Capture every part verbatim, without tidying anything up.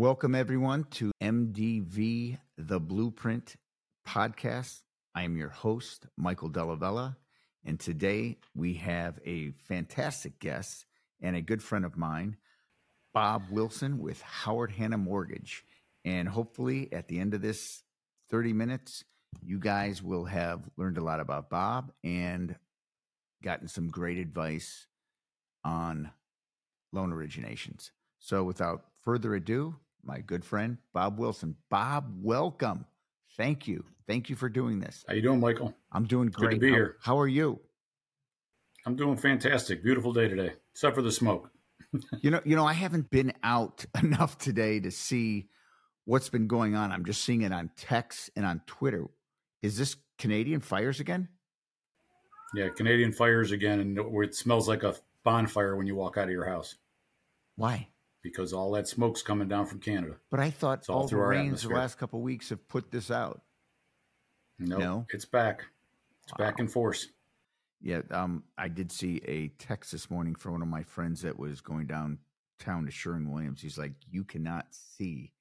Welcome, everyone, to M D V The Blueprint podcast. I am your host, Michael Della Vella, and today we have a fantastic guest and a good friend of mine, Bob Wilson with Howard Hanna Mortgage. And hopefully at the end of this thirty minutes, you guys will have learned a lot about Bob and gotten some great advice on loan originations. So without further ado, my good friend, Bob Wilson. Bob, welcome. Thank you. Thank you for doing this. How you doing, Michael? I'm doing great. Good to be how, here. How are you? I'm doing fantastic. Beautiful day today, except for the smoke. you know, you know, I haven't been out enough today to see what's been going on. I'm just seeing it on text and on Twitter. Is this Canadian fires again? Yeah, Canadian fires again, and it smells like a bonfire when you walk out of your house. Why? Because all that smoke's coming down from Canada. But I thought all, all the rains the last couple of weeks have put this out. No, no? It's back. It's wow. Back in force. Yeah, um, I did see a text this morning from one of my friends that was going downtown to Sherwin-Williams. He's like, you cannot see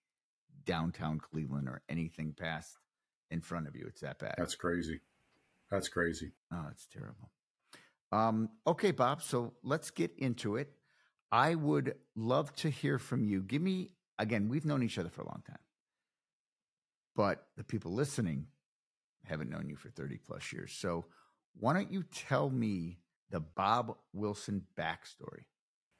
downtown Cleveland or anything past in front of you. It's that bad. That's crazy. That's crazy. Oh, it's terrible. Um, okay, Bob, so let's get into it. I would love to hear from you. Give me, again, we've known each other for a long time, but the people listening haven't known you for thirty plus years. So why don't you tell me the Bob Wilson backstory?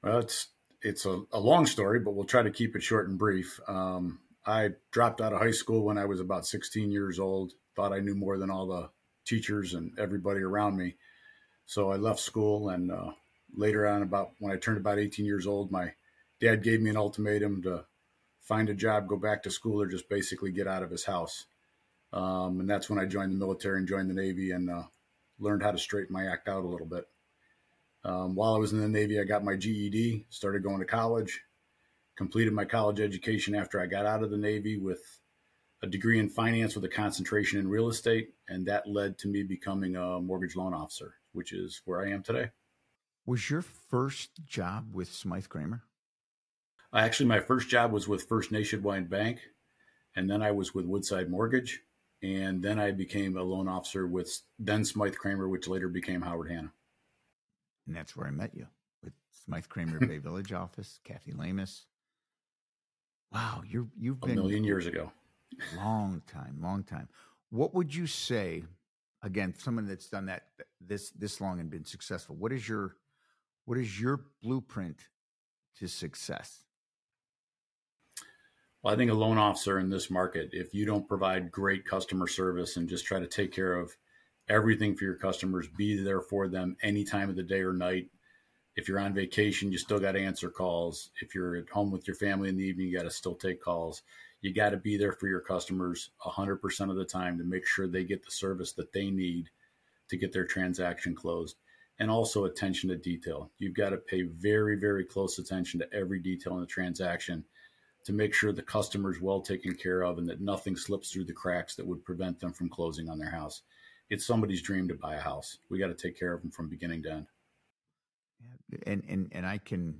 Well, it's it's a, a long story, but we'll try to keep it short and brief. Um, I dropped out of high school when I was about sixteen years old, thought I knew more than all the teachers and everybody around me. So I left school and, uh, later on, about when I turned about eighteen years old, my dad gave me an ultimatum to find a job, go back to school, or just basically get out of his house. Um, and that's when I joined the military and joined the Navy and uh, learned how to straighten my act out a little bit. Um, while I was in the Navy, I got my G E D, started going to college, completed my college education after I got out of the Navy with a degree in finance with a concentration in real estate. And that led to me becoming a mortgage loan officer, which is where I am today. Was your first job with Smythe Kramer? Actually, my first job was with First Nationwide Bank, and then I was with Woodside Mortgage, and then I became a loan officer with then Smythe Kramer, which later became Howard Hanna. And that's where I met you, with Smythe Kramer Bay Village office, Kathy Lamus. Wow, you're, you've been... A million years ago. Long time, long time. What would you say, again, someone that's done that this this long and been successful, what is your... What is your blueprint to success? Well, I think a loan officer in this market, if you don't provide great customer service and just try to take care of everything for your customers, be there for them any time of the day or night. If you're on vacation, you still got to answer calls. If you're at home with your family in the evening, you got to still take calls. You got to be there for your customers one hundred percent of the time to make sure they get the service that they need to get their transaction closed. And also attention to detail. You've got to pay very, very close attention to every detail in the transaction to make sure the customer is well taken care of and that nothing slips through the cracks that would prevent them from closing on their house. It's somebody's dream to buy a house. We got to take care of them from beginning to end. And and and I can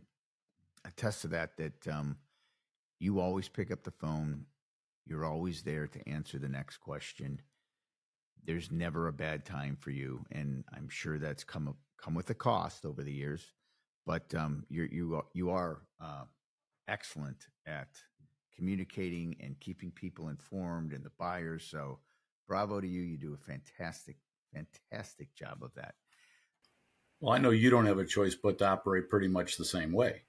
attest to that, that um, you always pick up the phone. You're always there to answer the next question. There's never a bad time for you. And I'm sure that's come come with a cost over the years, but um, you're, you are, you are uh, excellent at communicating and keeping people informed and the buyers. So bravo to you. You do a fantastic, fantastic job of that. Well, I know you don't have a choice but to operate pretty much the same way.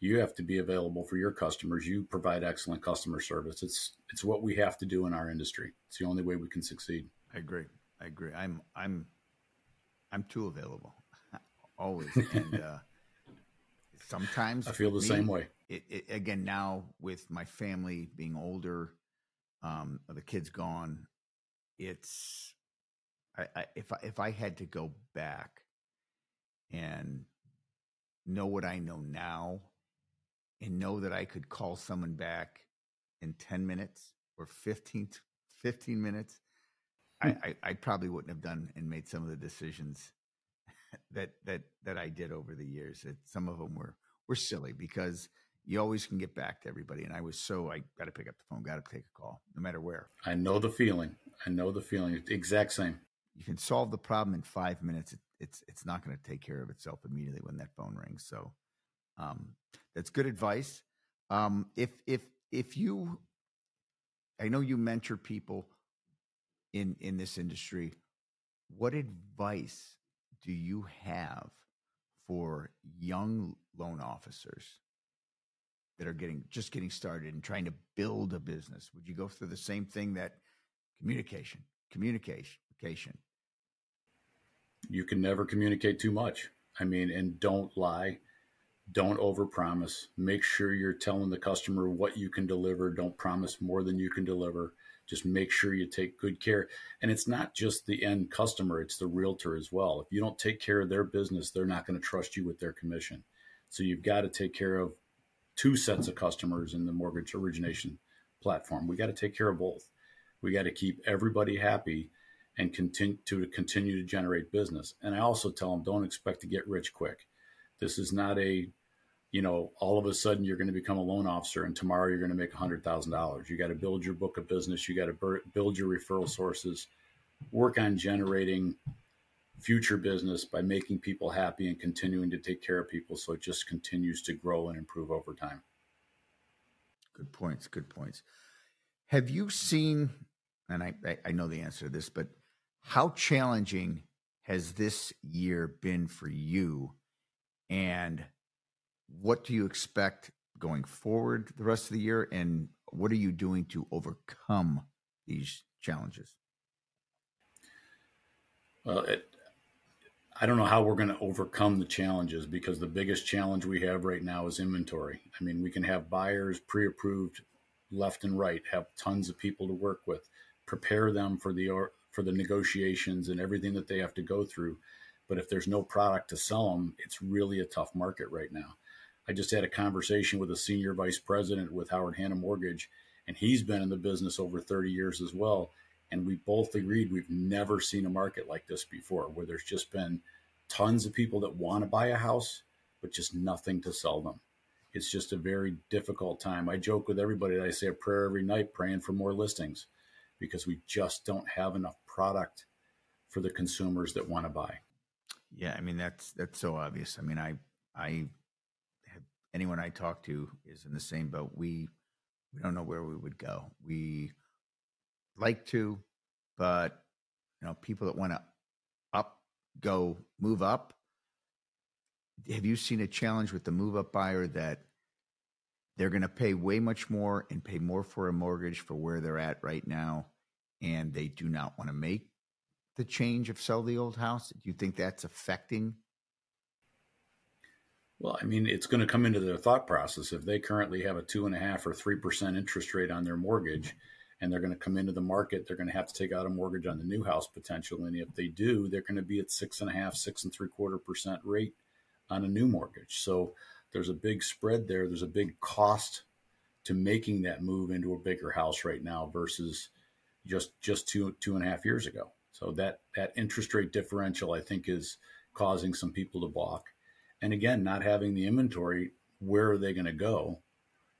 You have to be available for your customers. You provide excellent customer service. It's, it's what we have to do in our industry. It's the only way we can succeed. I agree. I agree. I'm, I'm, I'm too available always. And, uh, sometimes I feel the me, same way. It, it, again, now with my family being older, um, the kids gone, it's, I, I, if I, if I had to go back and know what I know now and know that I could call someone back in ten minutes or fifteen, fifteen minutes, I, I probably wouldn't have done and made some of the decisions that that that I did over the years. That some of them were were silly because you always can get back to everybody. And I was so, I got to pick up the phone, got to take a call, no matter where. I know the feeling. I know the feeling. It's the exact same. You can solve the problem in five minutes. It, it's it's not going to take care of itself immediately when that phone rings. So um, that's good advice. Um, if if if you, I know you mentor people in in this industry. What advice do you have for young loan officers that are getting just getting started and trying to build a business? Would you go through the same thing that communication, communication, communication? You can never communicate too much. I mean, and don't lie. Don't overpromise. Make sure you're telling the customer what you can deliver. Don't promise more than you can deliver. Just make sure you take good care. And it's not just the end customer, it's the realtor as well. If you don't take care of their business, they're not going to trust you with their commission. So you've got to take care of two sets of customers in the mortgage origination platform. We got to take care of both. We got to keep everybody happy and continue to continue to generate business. And I also tell them, don't expect to get rich quick. This is not a, you know, all of a sudden you're going to become a loan officer and tomorrow you're going to make one hundred thousand dollars. You got to build your book of business. You got to build your referral sources, work on generating future business by making people happy and continuing to take care of people. So it just continues to grow and improve over time. Good points. Good points. Have you seen, and I, I know the answer to this, but how challenging has this year been for you? And what do you expect going forward the rest of the year? And what are you doing to overcome these challenges? Well, it, I don't know how we're going to overcome the challenges, because the biggest challenge we have right now is inventory. I mean, we can have buyers pre-approved left and right, have tons of people to work with, prepare them for the for the negotiations and everything that they have to go through. But if there's no product to sell them, it's really a tough market right now. I just had a conversation with a senior vice president with Howard Hanna Mortgage, and he's been in the business over thirty years as well. And we both agreed we've never seen a market like this before, where there's just been tons of people that want to buy a house, but just nothing to sell them. It's just a very difficult time. I joke with everybody that I say a prayer every night, praying for more listings, because we just don't have enough product for the consumers that want to buy. Yeah, I mean, that's that's so obvious. I mean, I I have, anyone I talk to is in the same boat. We we don't know where we would go. We like to, but you know, people that want to up, go, move up. Have you seen a challenge with the move up buyer that they're going to pay way much more and pay more for a mortgage for where they're at right now, and they do not want to make the change of sell the old house? Do you think that's affecting? Well, I mean, it's going to come into their thought process. If they currently have a two and a half or three percent interest rate on their mortgage, and they're going to come into the market, they're going to have to take out a mortgage on the new house potentially. And if they do, they're going to be at six and a half, six and three quarter percent rate on a new mortgage. So there's a big spread there. There's a big cost to making that move into a bigger house right now versus just just two two and a half years ago. So that, that interest rate differential, I think, is causing some people to balk. And again, not having the inventory, where are they going to go?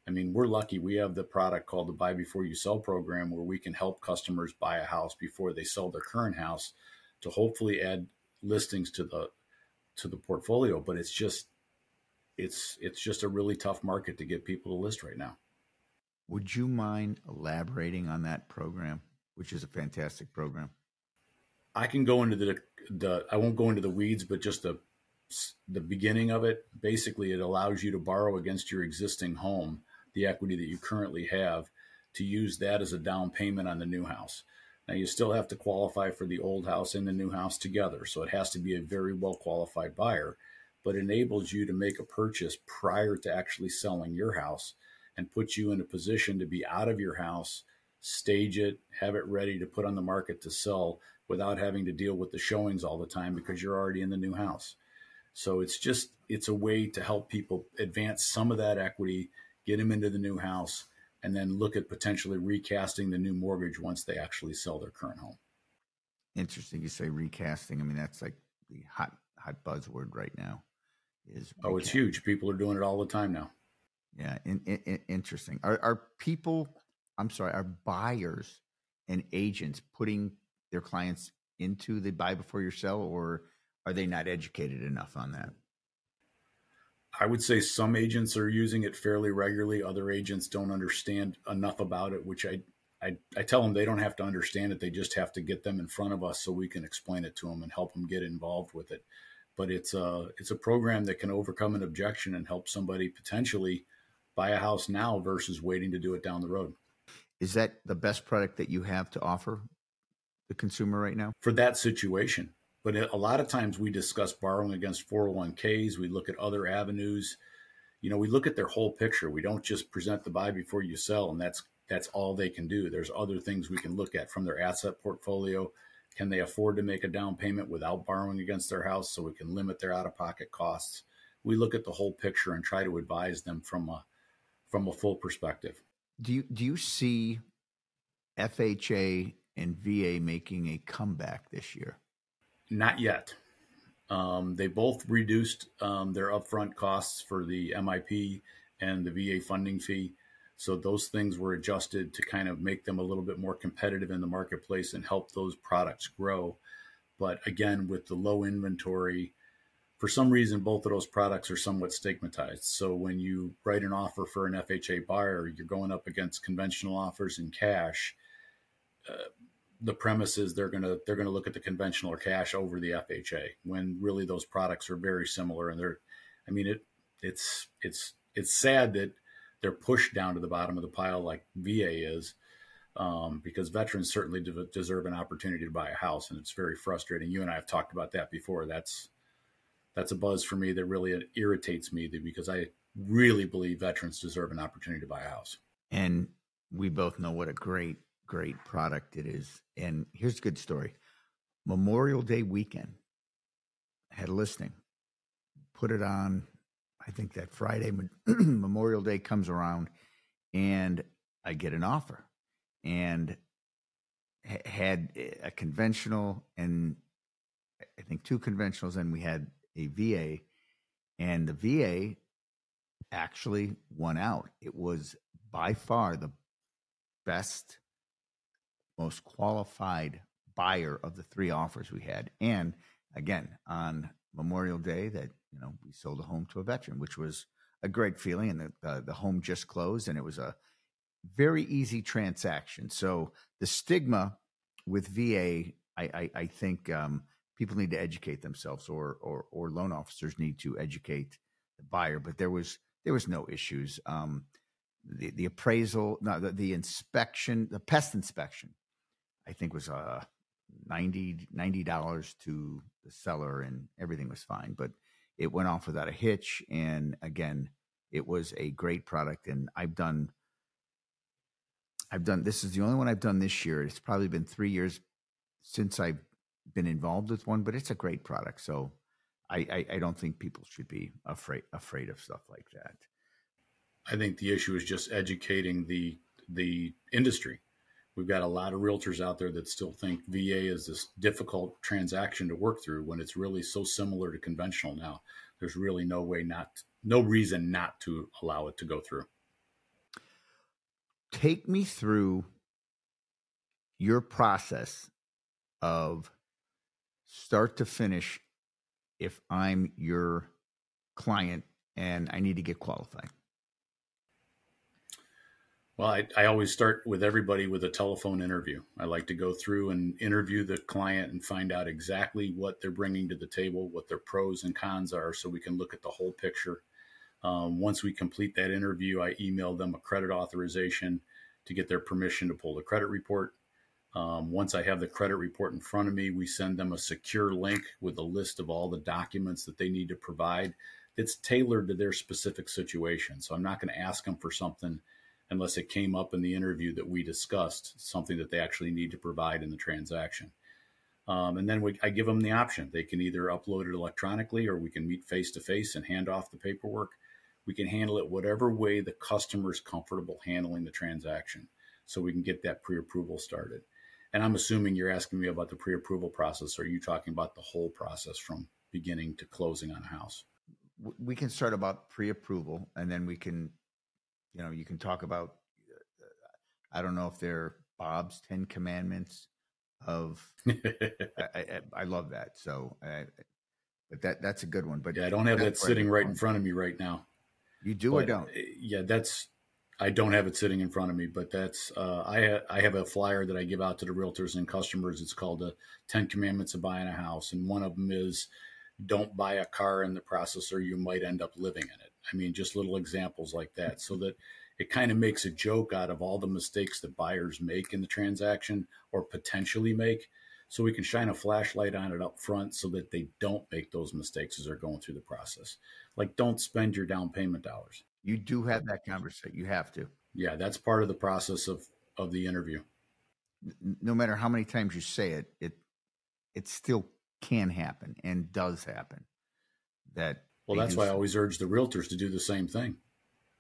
I mean, we're lucky. We have the product called the Buy Before You Sell program, where we can help customers buy a house before they sell their current house to hopefully add listings to the to the portfolio. But it's just it's it's just a really tough market to get people to list right now. Would you mind elaborating on that program, which is a fantastic program? I can go into the, the, I won't go into the weeds, but just the, the beginning of it. Basically, it allows you to borrow against your existing home, the equity that you currently have, to use that as a down payment on the new house. Now, you still have to qualify for the old house and the new house together. So it has to be a very well qualified buyer, but enables you to make a purchase prior to actually selling your house, and puts you in a position to be out of your house, stage it, have it ready to put on the market to sell, without having to deal with the showings all the time because you're already in the new house. So it's just, it's a way to help people advance some of that equity, get them into the new house, and then look at potentially recasting the new mortgage once they actually sell their current home. Interesting you say recasting. I mean, that's like the hot, hot buzzword right now. Is recast. Oh, it's huge. People are doing it all the time now. Yeah, in, in, in, interesting. Are, are people, I'm sorry, are buyers and agents putting their clients into the buy before you sell, or are they not educated enough on that? I would say some agents are using it fairly regularly. Other agents don't understand enough about it, which I, I, I tell them they don't have to understand it. They just have to get them in front of us so we can explain it to them and help them get involved with it. But it's a, it's a program that can overcome an objection and help somebody potentially buy a house now versus waiting to do it down the road. Is that the best product that you have to offer the consumer right now? For that situation. But a lot of times we discuss borrowing against four oh one k's. We look at other avenues. You know, we look at their whole picture. We don't just present the buy before you sell, and that's that's all they can do. There's other things we can look at from their asset portfolio. Can they afford to make a down payment without borrowing against their house so we can limit their out-of-pocket costs? We look at the whole picture and try to advise them from a from a full perspective. Do you, do you see F H A and V A making a comeback this year? Not yet. Um, they both reduced um, their upfront costs for the M I P and the V A funding fee. So those things were adjusted to kind of make them a little bit more competitive in the marketplace and help those products grow. But again, with the low inventory, for some reason, both of those products are somewhat stigmatized. So when you write an offer for an F H A buyer, you're going up against conventional offers in cash. Uh, the premise is they're going to they're going to look at the conventional or cash over the F H A, when really those products are very similar. And they're, I mean, it it's it's it's sad that they're pushed down to the bottom of the pile like V A is, um, because veterans certainly de- deserve an opportunity to buy a house, and it's very frustrating. You and I have talked about that before. That's that's a buzz for me that really irritates me, because I really believe veterans deserve an opportunity to buy a house. And we both know what a great great product it is. And here's a good story. Memorial Day weekend, I had a listing, put it on, I think that Friday, Memorial Day comes around, and I get an offer, and ha- had a conventional, and I think two conventionals, and we had a V A, and the V A actually won out. It was by far the best, most qualified buyer of the three offers we had. And again, on Memorial Day, that, you know, we sold a home to a veteran, which was a great feeling. And the, uh, the home just closed, and it was a very easy transaction. So the stigma with V A, I, I, I think um, people need to educate themselves, or, or, or loan officers need to educate the buyer. But there was, there was no issues. Um, the, the appraisal, no, the, the inspection, the pest inspection, I think was uh, ninety dollars to the seller, and everything was fine. But it went off without a hitch. And again, it was a great product. And I've done, I've done, this is the only one I've done this year. It's probably been three years since I've been involved with one, but it's a great product. So I, I, I don't think people should be afraid, afraid of stuff like that. I think the issue is just educating the, the industry. We've got a lot of realtors out there that still think V A is this difficult transaction to work through, when it's really so similar to conventional now. There's really no way not, no reason not to allow it to go through. Take me through your process of start to finish if I'm your client and I need to get qualified. Well, I, I always start with everybody with a telephone interview. I like to go through and interview the client and find out exactly what they're bringing to the table, what their pros and cons are, so we can look at the whole picture. Um, once we complete that interview, I email them a credit authorization to get their permission to pull the credit report. Um, once I have the credit report in front of me, we send them a secure link with a list of all the documents that they need to provide that's tailored to their specific situation. So I'm not going to ask them for something unless it came up in the interview that we discussed, something that they actually need to provide in the transaction. Um, and then we, I give them the option. They can either upload it electronically, or we can meet face-to-face and hand off the paperwork. We can handle it whatever way the customer is comfortable handling the transaction, so we can get that pre-approval started. And I'm assuming you're asking me about the pre-approval process, or are you talking about the whole process from beginning to closing on a house? We can start about pre-approval, and then we can you know, you can talk about, uh, I don't know if they're Bob's Ten Commandments of, I, I, I love that. So, uh, but that, that's a good one. But yeah, I don't have that sitting right in front of me right now. You do but, or don't? Yeah, that's, I don't have it sitting in front of me, but that's, uh, I, ha- I have a flyer that I give out to the realtors and customers. It's called the Ten Commandments of Buying a House. And one of them is, don't buy a car in the process or you might end up living in it. I mean, just little examples like that, so that it kind of makes a joke out of all the mistakes that buyers make in the transaction or potentially make. So we can shine a flashlight on it up front so that they don't make those mistakes as they're going through the process. Like, don't spend your down payment dollars. You do have that conversation. You have to. Yeah, that's part of the process of, of the interview. No matter how many times you say it, it it still can happen and does happen. That Well, that's why I always urge the realtors to do the same thing.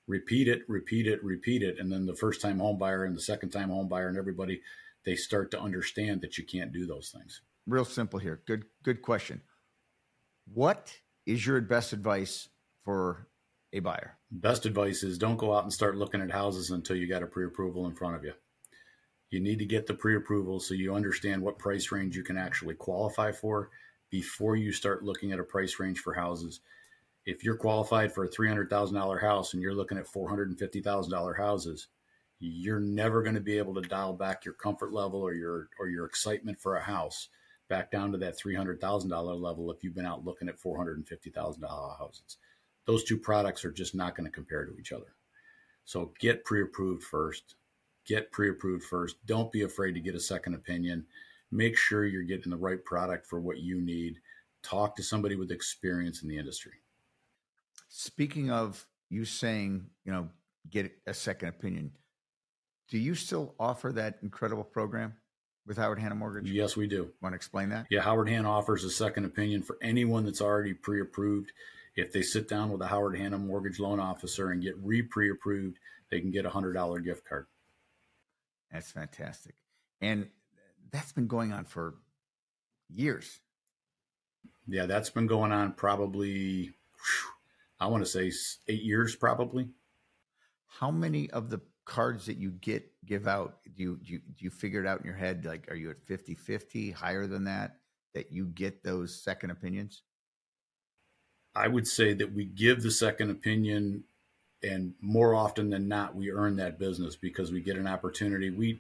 Repeat it, repeat it, repeat it. And then the first time home buyer and the second time home buyer and everybody, they start to understand that you can't do those things. Real simple here. Good, good question. What is your best advice for a buyer? Best advice is, don't go out and start looking at houses until you got a pre-approval in front of you. You need to get the pre-approval so you understand what price range you can actually qualify for before you start looking at a price range for houses. If you're qualified for a three hundred thousand dollars house and you're looking at four hundred fifty thousand dollars houses, you're never going to be able to dial back your comfort level or your or your excitement for a house back down to that three hundred thousand dollars level if you've been out looking at four hundred fifty thousand dollars houses. Those two products are just not going to compare to each other. So get pre-approved first. Get pre-approved first. Don't be afraid to get a second opinion. Make sure you're getting the right product for what you need. Talk to somebody with experience in the industry. Speaking of you saying, you know, get a second opinion, do you still offer that incredible program with Howard Hanna Mortgage? Yes, we do. Want to explain that? Yeah, Howard Hanna offers a second opinion for anyone that's already pre-approved. If they sit down with a Howard Hanna mortgage loan officer and get re-pre-approved, they can get a one hundred dollars gift card. That's fantastic. And that's been going on for years. Yeah, that's been going on probably, whew, I want to say eight years probably. How many of the cards that you get give out, do you, do you, do you figure it out in your head? Like, are you at fifty-fifty, higher than that, that you get those second opinions? I would say that we give the second opinion, and more often than not, we earn that business because we get an opportunity. We,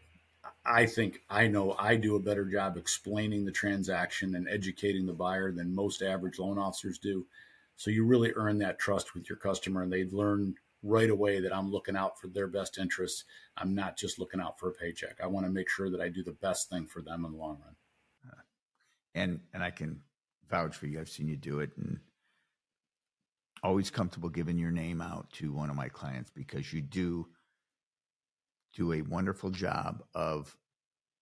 I think, I know I do a better job explaining the transaction and educating the buyer than most average loan officers do. So you really earn that trust with your customer, and they learn right away that I'm looking out for their best interests. I'm not just looking out for a paycheck. I want to make sure that I do the best thing for them in the long run. Uh, and, and I can vouch for you. I've seen you do it, and always comfortable giving your name out to one of my clients, because you do do a wonderful job of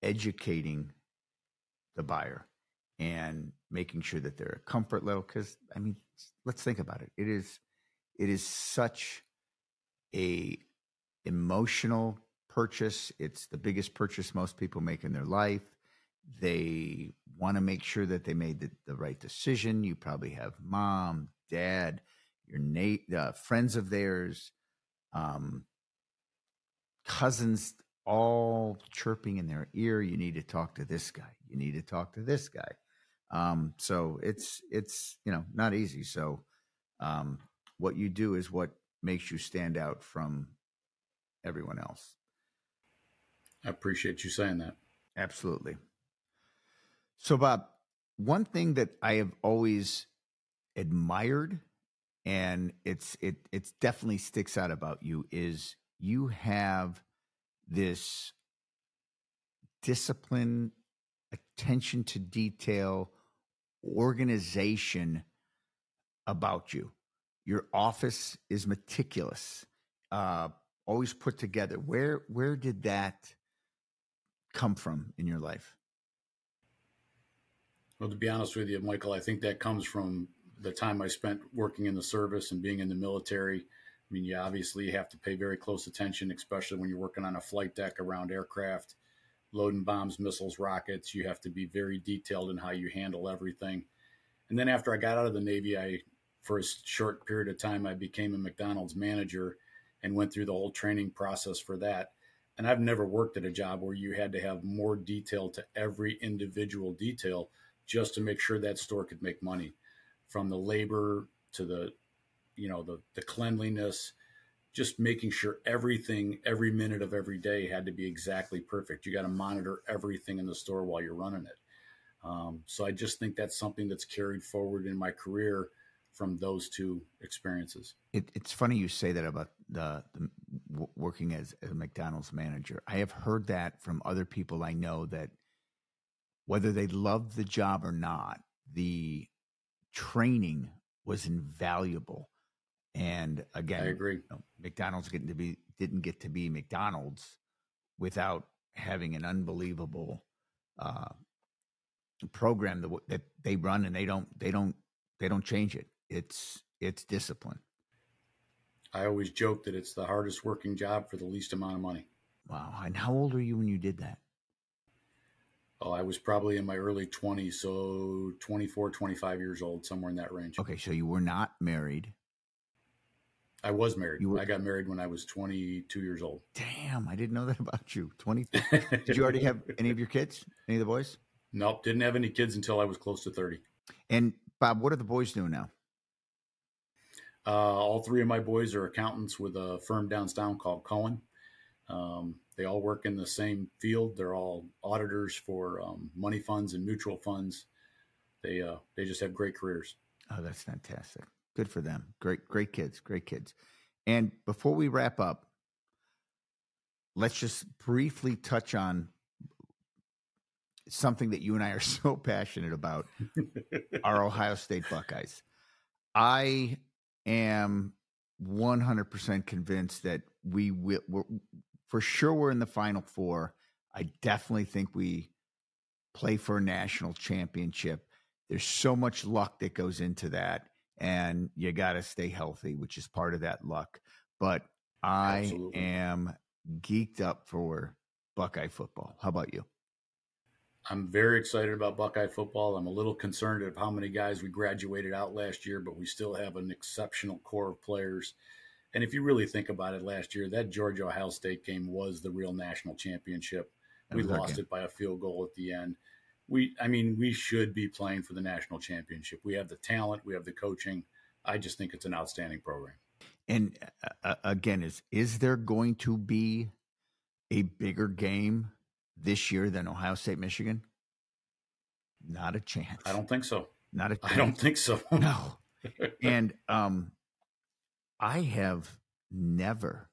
educating the buyer and making sure that they're a comfort level. Because, I mean, let's think about it. It is, it is such a emotional purchase. It's the biggest purchase most people make in their life. They want to make sure that they made the, the right decision. You probably have mom, dad, your Nate, uh, friends of theirs, um, cousins, all chirping in their ear. You need to talk to this guy. You need to talk to this guy. Um, so it's, it's, you know, not easy. So, um, what you do is what makes you stand out from everyone else. I appreciate you saying that. Absolutely. So, Bob, one thing that I have always admired, and it's it it's definitely sticks out about you, is you have this discipline, attention to detail, organization about you. Your office is meticulous, uh, always put together. Where where did that come from in your life? Well, to be honest with you, Michael, I think that comes from the time I spent working in the service and being in the military. I mean, you obviously have to pay very close attention, especially when you're working on a flight deck around aircraft, loading bombs, missiles, rockets. You have to be very detailed in how you handle everything. And then after I got out of the Navy, I, for a short period of time, I became a McDonald's manager. and went through the whole training process for that. And I've never worked at a job where you had to have more detail to every individual detail just to make sure that store could make money, from the labor to the, you know, the, the cleanliness, just making sure everything, every minute of every day had to be exactly perfect. You got to monitor everything in the store while you're running it. Um, so I just think that's something that's carried forward in my career from those two experiences. It, it's funny you say that about the, the w- working as a McDonald's manager. I have heard that from other people I know, that whether they loved the job or not, the training was invaluable. And again, I agree. You know, McDonald's getting to be didn't get to be McDonald's without having an unbelievable uh, program that, that they run, and they don't they don't they don't change it. It's it's discipline. I always joke that it's the hardest working job for the least amount of money. Wow. And how old were you when you did that? Oh, I was probably in my early twenties. So twenty-four, twenty-five years old, somewhere in that range. Okay. So you were not married. I was married. Were... I got married when I was twenty-two years old. Damn. I didn't know that about you. twenty-two. Did you already have any of your kids? Any of the boys? Nope. Didn't have any kids until I was close to thirty. And Bob, what are the boys doing now? Uh, all three of my boys are accountants with a firm downtown called Cohen. Um, they all work in the same field. They're all auditors for um, money funds and mutual funds. They uh, they just have great careers. Oh, that's fantastic. Good for them. Great, great kids, great kids. And before we wrap up, let's just briefly touch on something that you and I are so passionate about, our Ohio State Buckeyes. I am one hundred percent convinced that we will, we're, for sure we're in the Final Four. I definitely think we play for a national championship. There's so much luck that goes into that, and you got to stay healthy, which is part of that luck. But I Absolutely. am geeked up for Buckeye football. How about you? I'm very excited about Buckeye football. I'm a little concerned at how many guys we graduated out last year, but we still have an exceptional core of players. And if you really think about it, last year, that Georgia-Ohio State game was the real national championship. We lost it by a field goal at the end. We, I mean, we should be playing for the national championship. We have the talent. We have the coaching. I just think it's an outstanding program. And uh, again, is is there going to be a bigger game this year than Ohio State, Michigan? Not a chance. I don't think so. Not a chance. I don't think so. No. And um, I have never,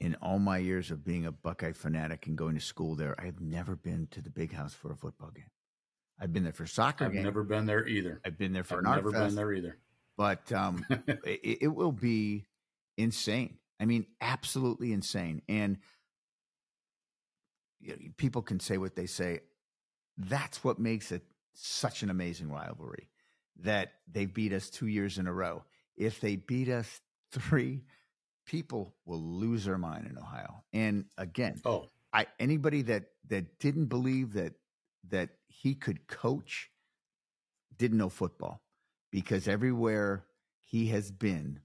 in all my years of being a Buckeye fanatic and going to school there, I have never been to the Big House for a football game. I've been there for soccer I've game. never been there either. I've been there for I've an art never fest, been there either. But um, it, it will be insane. I mean, absolutely insane. And people can say what they say. That's what makes it such an amazing rivalry, that they beat us two years in a row. If they beat us three, people will lose their mind in Ohio. And again, oh, I, anybody that, that didn't believe that, that he could coach didn't know football, because everywhere he has been,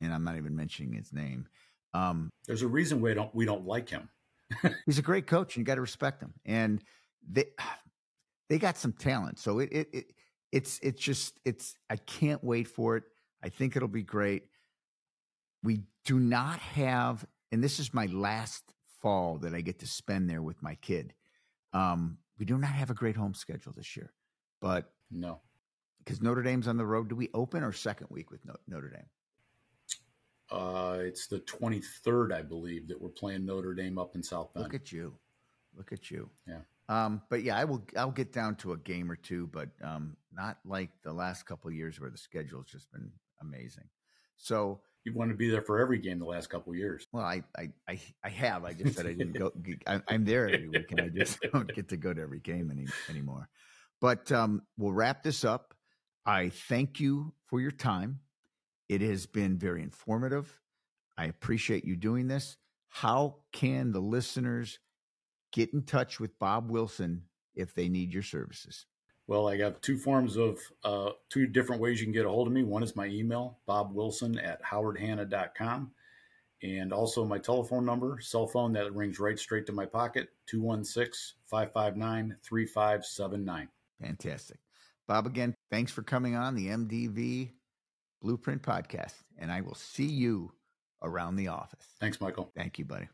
and I'm not even mentioning his name. Um, There's a reason we don't, we don't like him. He's a great coach, and you got to respect him. And they they got some talent. So it, it it it's it's just it's I can't wait for it. I think it'll be great. We do not have, and this is my last fall that I get to spend there with my kid. Um, we do not have a great home schedule this year, but no, because Notre Dame's on the road. Do we open our second week with Notre Dame? Uh, it's the twenty-third, I believe, that we're playing Notre Dame up in South Bend. Look at you. Look at you. Yeah. Um, but yeah, I will, I'll get down to a game or two, but um, not like the last couple of years where the schedule's just been amazing. So you want to be there for every game the last couple of years. Well, I, I, I, I have, I just said I didn't go, I, I'm there every week, and I just don't get to go to every game any, anymore, but um, we'll wrap this up. I thank you for your time. It has been very informative. I appreciate you doing this. How can the listeners get in touch with Bob Wilson if they need your services? Well, I have two forms of uh, two different ways you can get a hold of me. One is my email, bobwilson at howardhanna dot com. and also my telephone number, cell phone that rings right straight to my pocket, two one six, five five nine, three five seven nine. Fantastic. Bob, again, thanks for coming on the M D V Blueprint Podcast, and I will see you around the office. Thanks, Michael. Thank you, buddy.